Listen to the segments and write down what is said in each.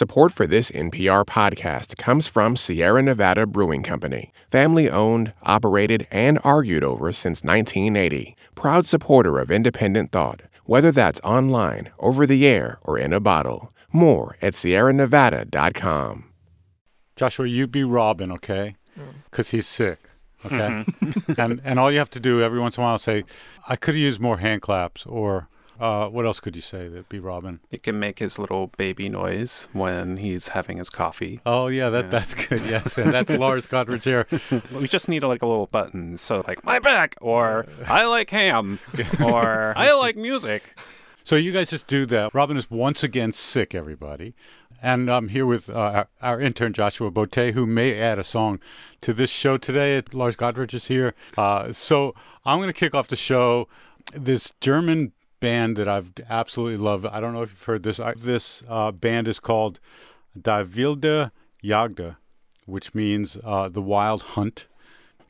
Support for this NPR podcast comes from Sierra Nevada Brewing Company, family-owned, operated, and argued over since 1980. Proud supporter of independent thought, whether that's online, over the air, or in a bottle. More at sierranevada.com. Joshua, you be Robin, okay? Because he's sick, okay? And all you have to do every once in a while is say, I could use more hand claps, or... what else could you say that be Robin? He can make his little baby noise when he's having his coffee. Oh, yeah, that's good. Yes, and that's Lars Godrich here. We just need like a little button. So like, my back, or I like ham, or I like music. So you guys just do that. Robin is once again sick, everybody. And I'm here with our intern, Joshua Botte, who may add a song to this show today. Lars Godrich is here. So I'm going to kick off the show. This German band that I've absolutely loved. I don't know if you've heard this. This band is called Die Wilde Jagd, which means the wild hunt.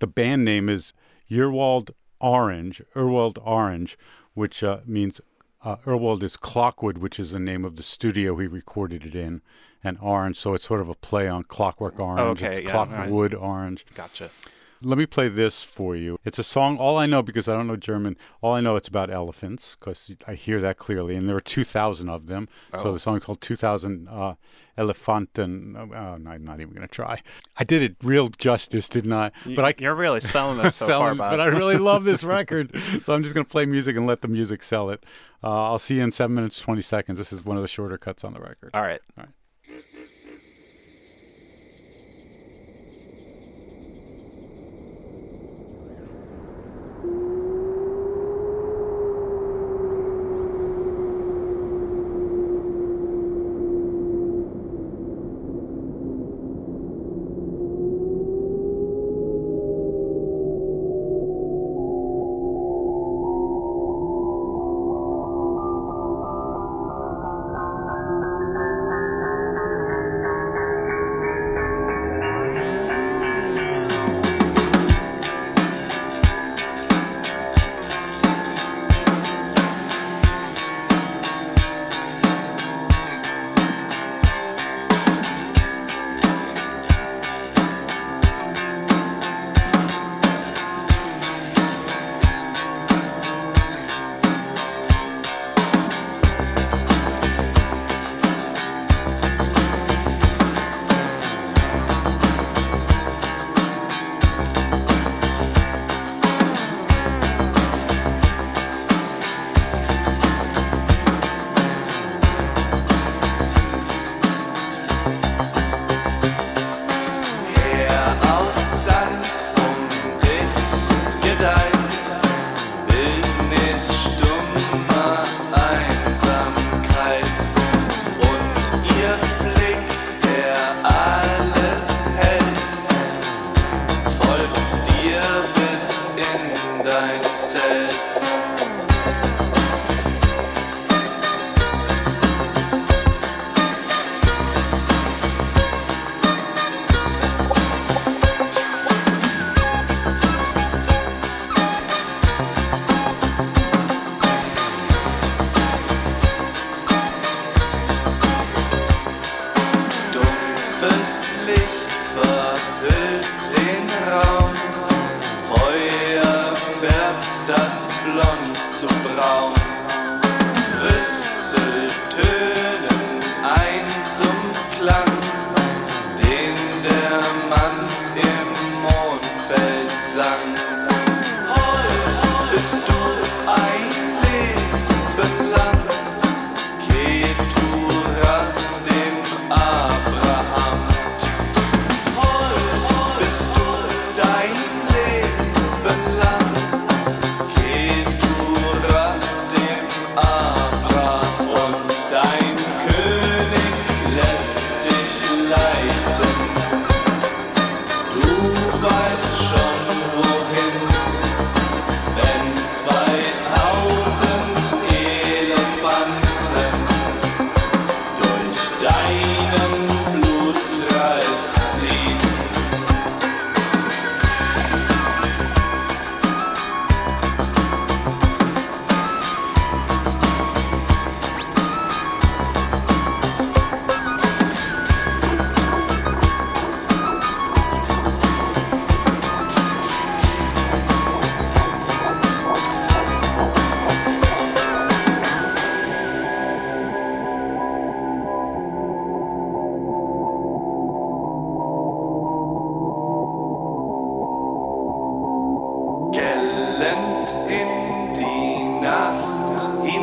The band name is Uhrwald Orange, which means Uhrwald is clockwood, which is the name of the studio he recorded it in, and orange, so it's sort of a play on Clockwork Orange. Okay, it's Clockwood Orange. Gotcha. Let me play this for you. It's a song, all I know, because I don't know German, all I know it's about elephants, because I hear that clearly, and there are 2,000 of them. Oh. So the song is called 2,000 Elefanten. I'm not even going to try. I did it real justice, didn't I? You're really selling this so far, Bob. But I really love this record, so I'm just going to play music and let the music sell it. I'll see you in 7 minutes, 20 seconds. This is one of the shorter cuts on the record. All right.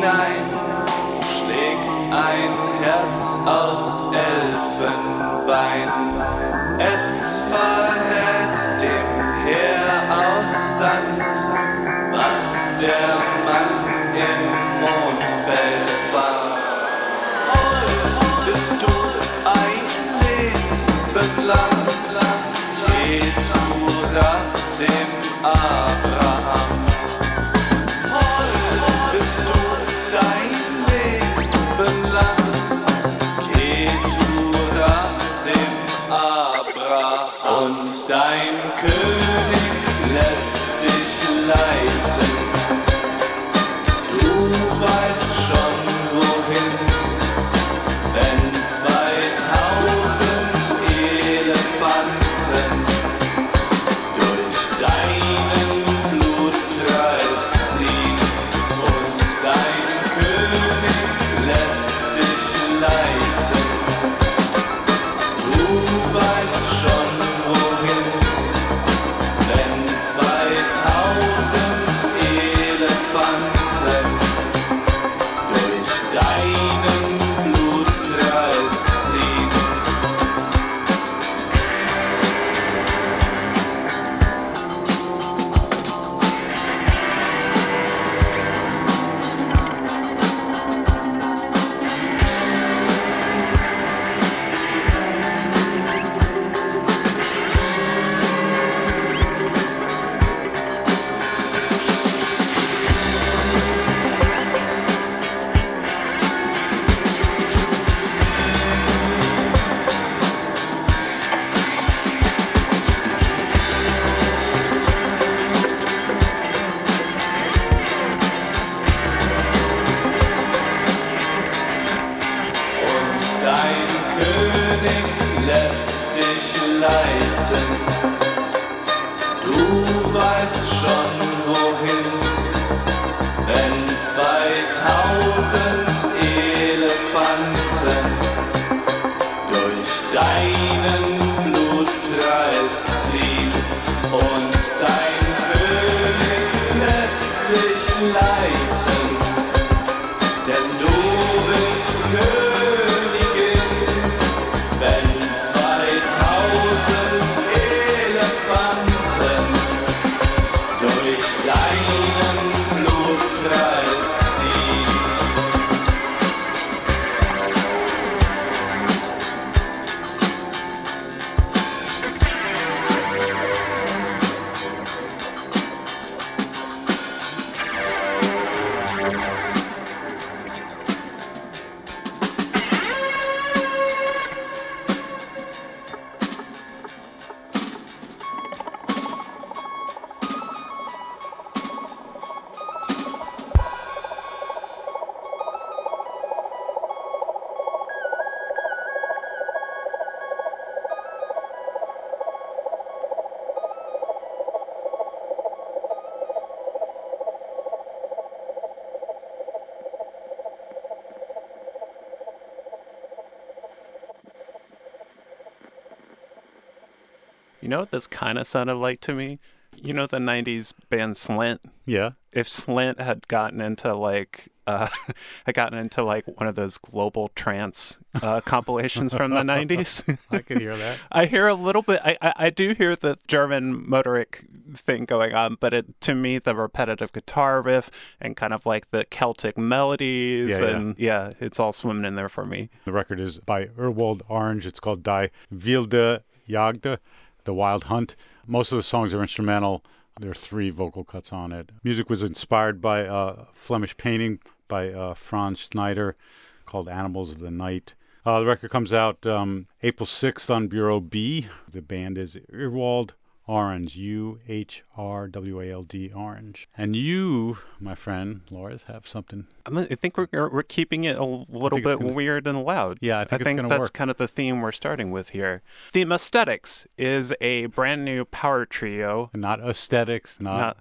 hinein schlägt ein Herz aus Elfenbein. Es verrät dem Heer aus Sand, was der Mann im Mondfeld fand. Oh, bist du ein Leben lang, Ketura dem Abraham. Dein König lässt dich leiten, du weißt schon wohin, wenn 2000 Elefanten durch deinen Blutkreis ziehen und dein König lässt dich leiten, du weißt schon. You know what this kind of sounded like to me? You know the 90s band Slint? Yeah. If Slint had gotten into like one of those global trance compilations from the 90s. I could hear that. I hear a little bit. I do hear the German motoric thing going on, but to me, the repetitive guitar riff and kind of like the Celtic melodies and it's all swimming in there for me. The record is by Uhrwald Orange. It's called Die Wilde Jagd. The Wild Hunt. Most of the songs are instrumental. There are 3 vocal cuts on it. Music was inspired by a Flemish painting by Franz Snyder called Animals of the Night. The record comes out April 6th on Bureau B. The band is Uhrwald Orange, Uhrwald Orange. And you, my friend, Lars, have something. I think we're keeping it a little bit weird and loud. Yeah, I think that's kind of the theme we're starting with here. The Messthetics is a brand new power trio. Not aesthetics, not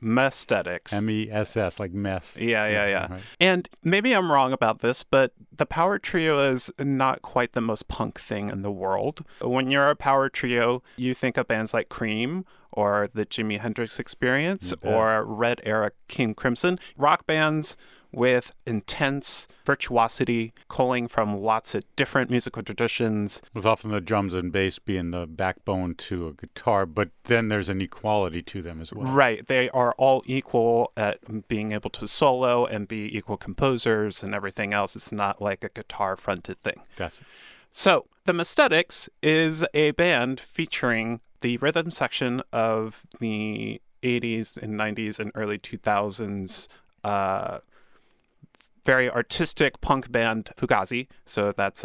Messthetics. M-E-S-S, like mess. Yeah. Right. And maybe I'm wrong about this, but the power trio is not quite the most punk thing in the world. When you're a power trio, you think of bands like Cream or the Jimi Hendrix Experience or Red Era King Crimson. Rock bands with intense virtuosity culling from lots of different musical traditions. With often the drums and bass being the backbone to a guitar, but then there's an equality to them as well. Right. They are all equal at being able to solo and be equal composers and everything else. It's not like a guitar-fronted thing. That's it. So The Messthetics is a band featuring the rhythm section of the 80s and 90s and early 2000s very artistic punk band Fugazi. So that's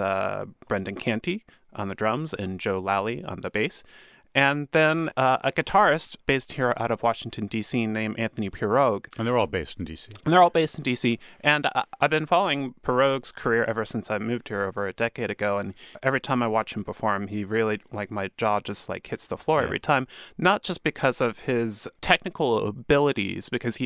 Brendan Canty on the drums and Joe Lally on the bass. And then a guitarist based here out of Washington, D.C. named Anthony Pirogue. And they're all based in D.C. And I've been following Pirogue's career ever since I moved here over a decade ago. And every time I watch him perform, he really, my jaw just, hits the floor every time. Not just because of his technical abilities, because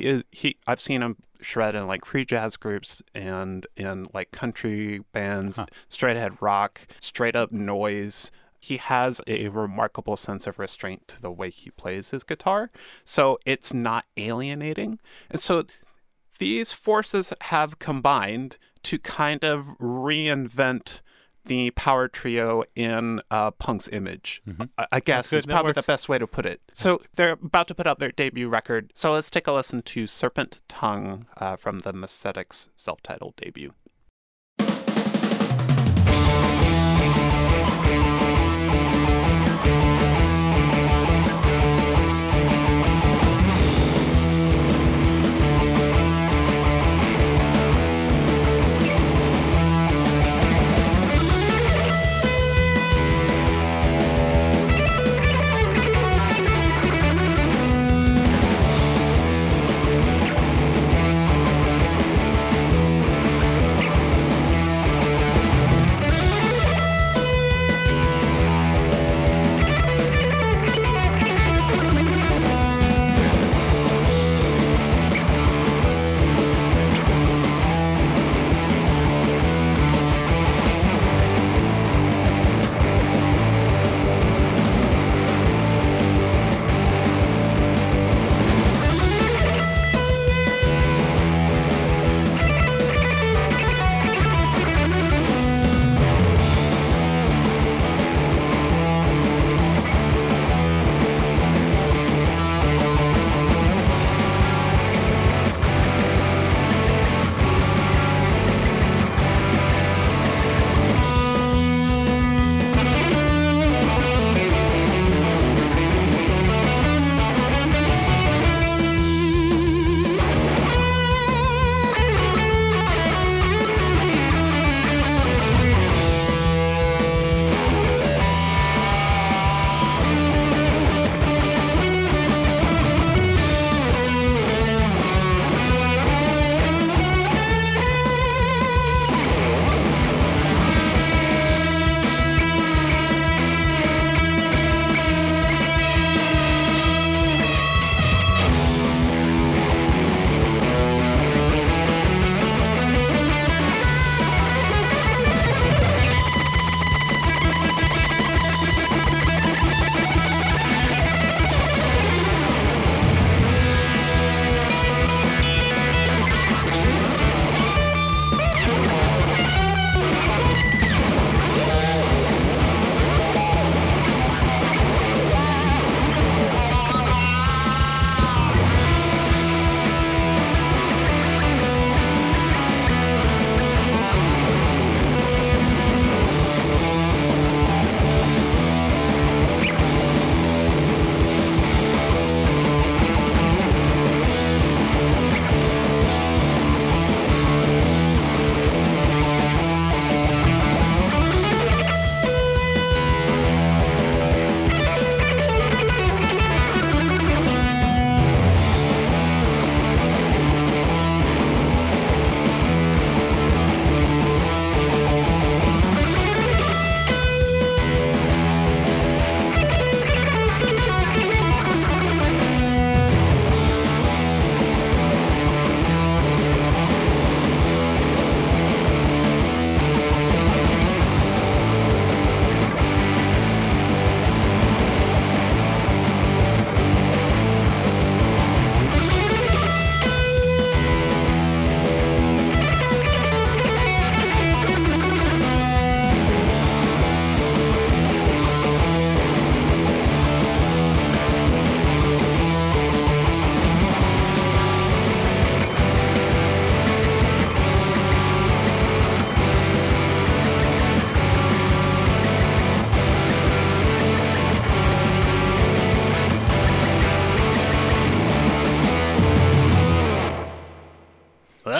I've seen him shred in, free jazz groups and in, country bands, straight-ahead rock, straight-up noise. He has a remarkable sense of restraint to the way he plays his guitar, so it's not alienating. And so these forces have combined to kind of reinvent the power trio in punk's image, I guess is probably the best way to put it. So they're about to put out their debut record, so let's take a listen to Serpent Tongue from the Messthetics' self-titled debut.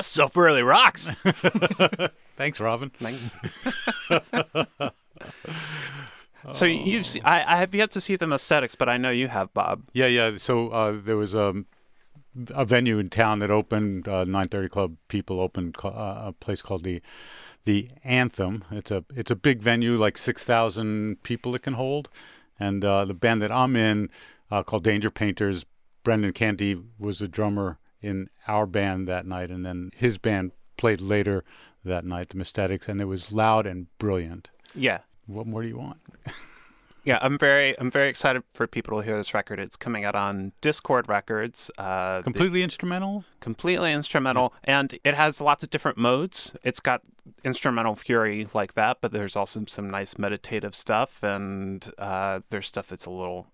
stuff really rocks. Thanks, Robin. So you've seen, I have yet to see The Messthetics, but I know you have, Bob. Yeah. So there was a venue in town that opened, 930 Club people opened a place called the Anthem. It's a big venue, like 6,000 people it can hold. And the band that I'm in, called Danger Painters, Brendan Canty was a drummer in our band that night, and then his band played later that night, The Messthetics, and it was loud and brilliant. Yeah. What more do you want? Yeah, I'm very excited for people to hear this record. It's coming out on Discord Records. Completely instrumental? Completely instrumental, yeah. And it has lots of different modes. It's got instrumental fury like that, but there's also some nice meditative stuff, and there's stuff that's a little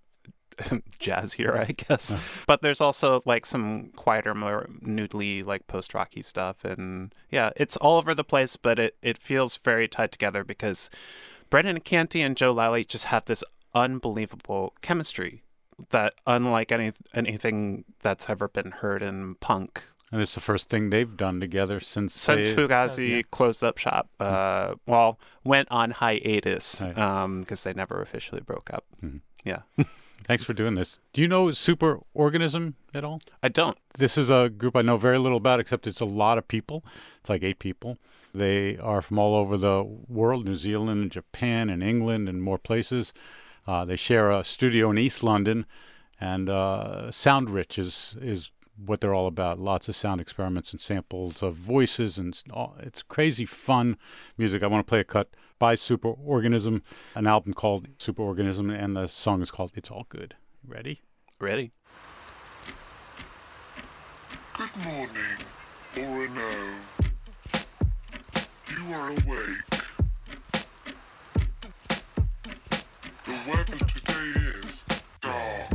jazzier, I guess. But there's also like some quieter, more noodly, like post-rocky stuff, and yeah, it's all over the place, but it feels very tied together because Brendan Canty and Joe Lally just have this unbelievable chemistry that unlike anything that's ever been heard in punk. And it's the first thing they've done together since Fugazi closed up shop, went on hiatus because they never officially broke up. Mm-hmm. Yeah. Thanks for doing this. Do you know Superorganism at all? I don't. This is a group I know very little about, except it's a lot of people. It's like 8 people. They are from all over the world, New Zealand and Japan and England and more places. They share a studio in East London, and sound rich is what they're all about. Lots of sound experiments and samples of voices, and it's crazy fun music. I want to play a cut by Superorganism, an album called Superorganism, and the song is called It's All Good. Ready? Ready. Good morning, or no. You are awake. The weather today is dark.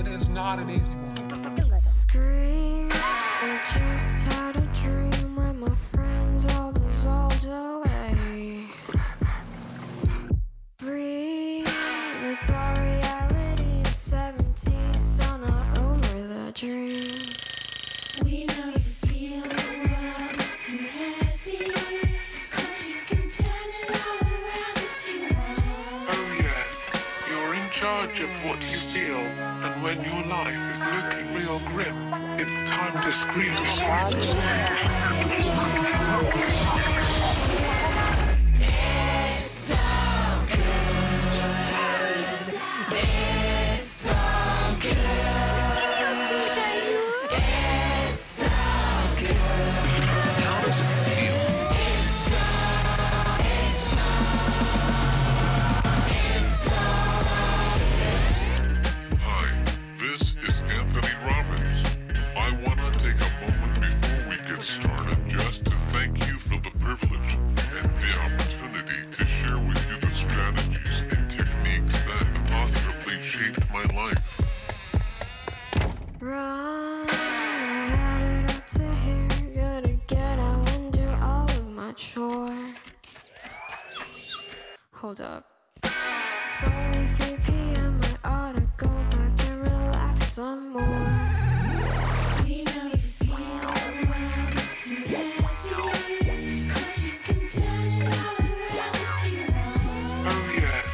It is not an easy one. Scream, I just had a dream where my friends all dissolved away. Breathe, it's our reality of 17, so not over the dream. We know you feel the world is too heavy, but you can turn it all around if you want. Oh yes, you're in charge of what you feel, and when your life is looking real grim, it's time to scream. Hold up. It's only 3 p.m. I ought to go back and relax some more. We know you feel the world is too heavy, but you can turn it all around if you want. Oh yes,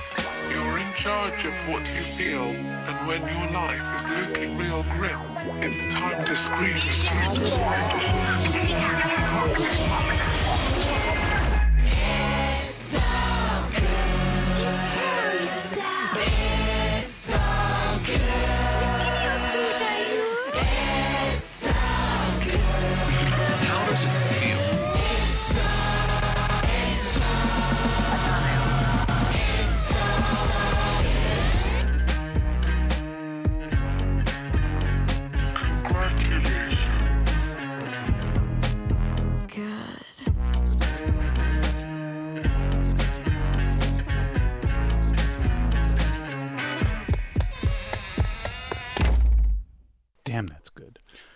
you're in charge of what you feel, and when your life is looking real grim, it's time to scream. Congratulations.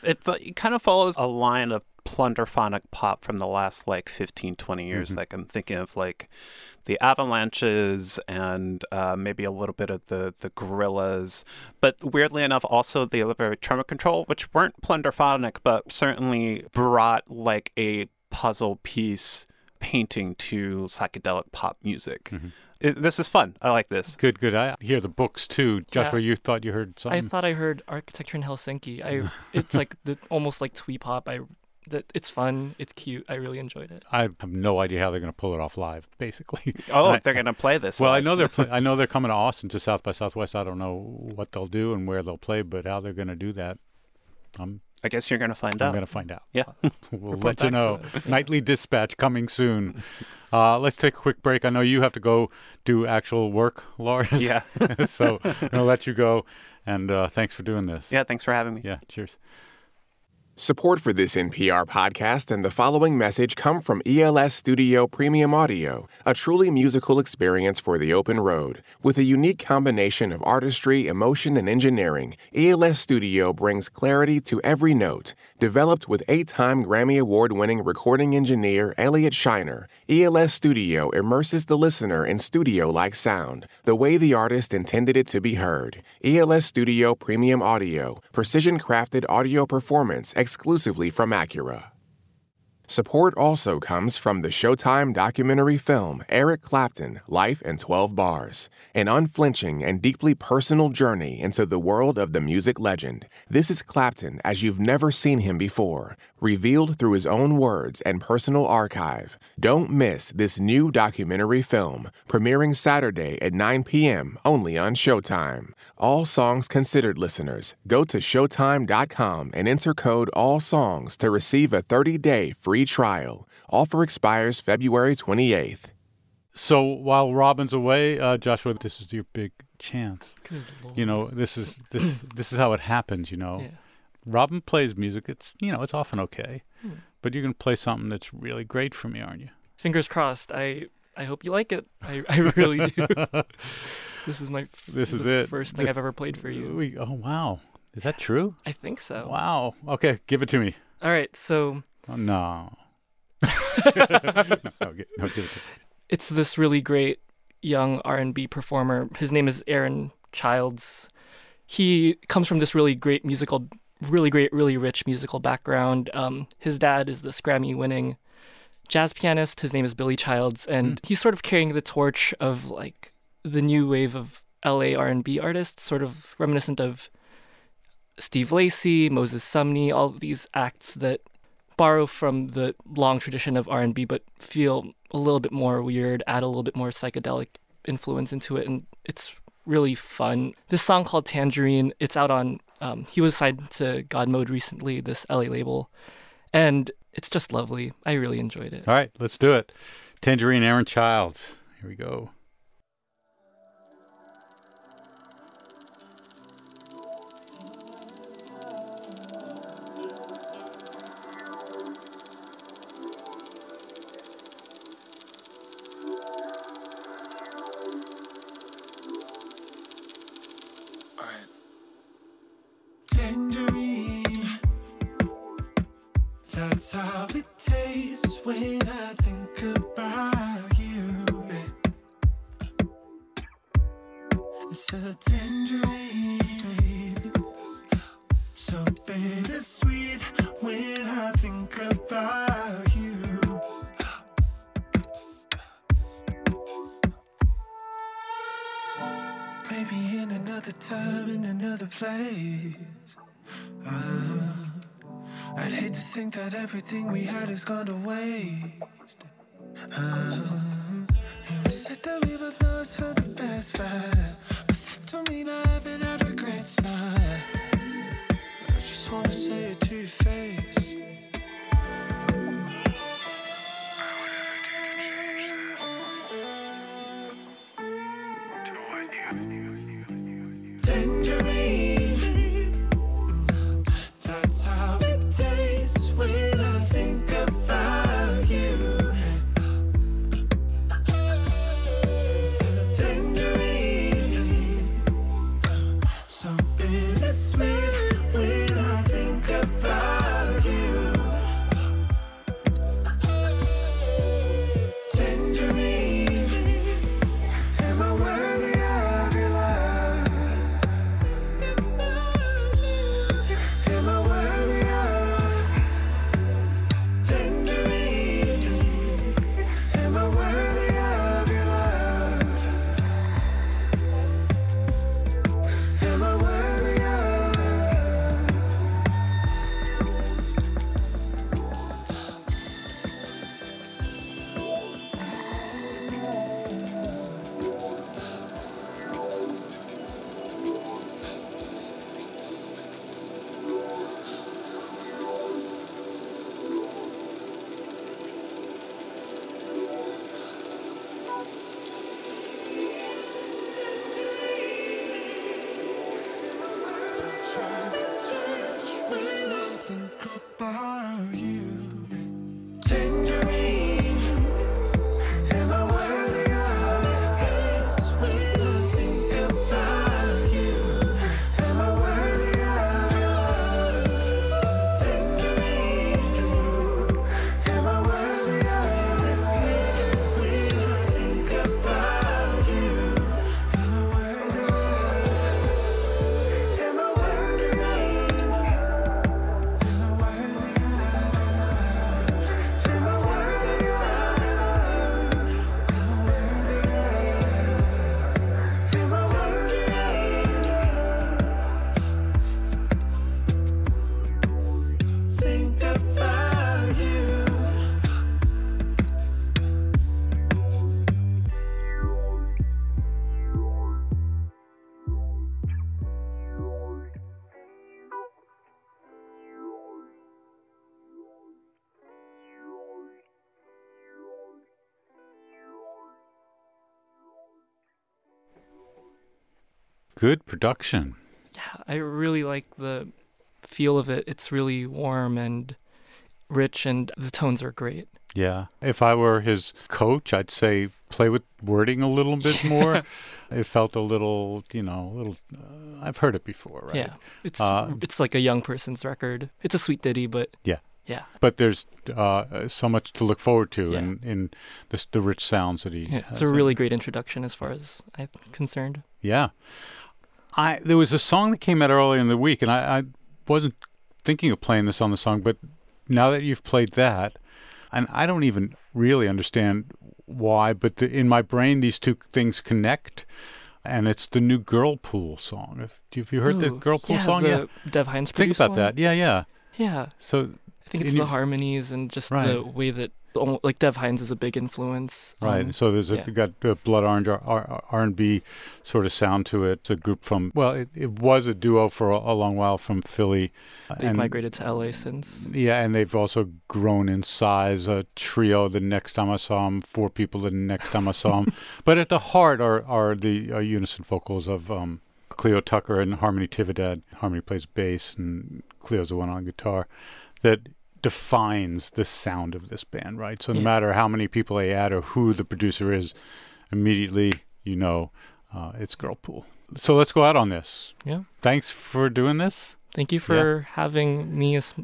It kind of follows a line of plunderphonic pop from the last, 15, 20 years. Mm-hmm. I'm thinking of, the Avalanches and maybe a little bit of the Gorillaz. But weirdly enough, also the Elevated Tremor Control, which weren't plunderphonic, but certainly brought, a puzzle piece painting to psychedelic pop music. Mm-hmm. This is fun. I like this. Good. I hear the books, too. Joshua, you thought you heard something? I thought I heard Architecture in Helsinki. It's almost like twee pop. It's fun. It's cute. I really enjoyed it. I have no idea how they're going to pull it off live, basically. Oh, they're going to play this. Well, live. I know they're coming to Austin to South by Southwest. I don't know what they'll do and where they'll play, but how they're going to do that, I guess you're going to find out. I'm going to find out. Yeah. We'll let you know. Nightly Dispatch coming soon. Let's take a quick break. I know you have to go do actual work, Lars. Yeah. So I'm going to let you go. And thanks for doing this. Yeah, thanks for having me. Yeah, cheers. Support for this NPR podcast and the following message come from ELS Studio Premium Audio, a truly musical experience for the open road. With a unique combination of artistry, emotion, and engineering, ELS Studio brings clarity to every note. Developed with 8-time Grammy Award-winning recording engineer Elliot Shiner, ELS Studio immerses the listener in studio-like sound, the way the artist intended it to be heard. ELS Studio Premium Audio, precision-crafted audio performance, exclusively from Acura. Support also comes from the Showtime documentary film Eric Clapton, Life in 12 Bars, an unflinching and deeply personal journey into the world of the music legend. This is Clapton as you've never seen him before, revealed through his own words and personal archive. Don't miss this new documentary film, premiering Saturday at 9 p.m. only on Showtime. All Songs Considered listeners, go to Showtime.com and enter code ALLSONGS to receive a 30-day free trial. Offer expires February 28th. So while Robin's away, Joshua, this is your big chance. Good Lord. This is how it happens. Yeah. Robin plays music. It's it's often okay, but you're gonna play something that's really great for me, aren't you? Fingers crossed. I hope you like it. I really do. This is first thing I've ever played for you. Oh wow, is that true? I think so. Wow. Okay, give it to me. All right, so. Oh, no. It's this really great young R&B performer. His name is Aaron Childs. He comes from this really rich musical background. His dad is this Grammy-winning jazz pianist. His name is Billy Childs, and he's sort of carrying the torch of the new wave of LA R&B artists, sort of reminiscent of Steve Lacey, Moses Sumney, all these acts that borrow from the long tradition of R&B, but feel a little bit more weird, add a little bit more psychedelic influence into it, and it's really fun. This song called Tangerine, it's out on, he was signed to God Mode recently, this LA label, and it's just lovely. I really enjoyed it. All right, let's do it. Tangerine, Aaron Childs. Here we go. That's how it tastes when I think about you. It's a tangerine, baby. So bittersweet when I think about you. Maybe in another time, in another place. I'd hate to think that everything we had is gone to waste. And we said that we would know it's for the best, but that don't mean I haven't had regrets. I just wanna say it to your face. Sweet when I think about Good production. Yeah, I really like the feel of it. It's really warm and rich, and the tones are great. Yeah. If I were his coach, I'd say play with wording a little bit more. It felt a little, I've heard it before, right? Yeah. It's like a young person's record. It's a sweet ditty, but... Yeah. Yeah. But there's so much to look forward to in the rich sounds that he has. It's a really great introduction as far as I'm concerned. Yeah. There was a song that came out earlier in the week, and I wasn't thinking of playing this on the song, but now that you've played that... And I don't even really understand why, but in my brain, these two things connect, and it's the new Girlpool song. Have you heard the Girlpool song? The Dev Hynes produced one. Think about that. Yeah. Yeah. So I think it's the harmonies and just the way that, like, Dev Hynes is a big influence. Right. So there's got a blood orange R&B sort of sound to it. It's a group from, it was a duo for a long while from Philly. They've migrated to LA since. Yeah, and they've also grown in size. A trio the next time I saw them, four people the next time I saw them. But at the heart are the unison vocals of Cleo Tucker and Harmony Tividad. Harmony plays bass and Cleo's the one on guitar. That defines the sound of this band, right? So no matter how many people they add or who the producer is, immediately it's Girlpool. So let's go out on this. Yeah. Thanks for doing this. Thank you for having me as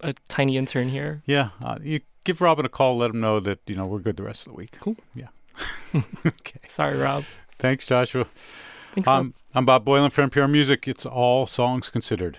a tiny intern here. Yeah. You give Robin a call, let him know that, we're good the rest of the week. Cool. Yeah. Okay. Sorry, Rob. Thanks, Joshua. Thanks, Rob. I'm Bob Boylan for NPR Music. It's All Songs Considered.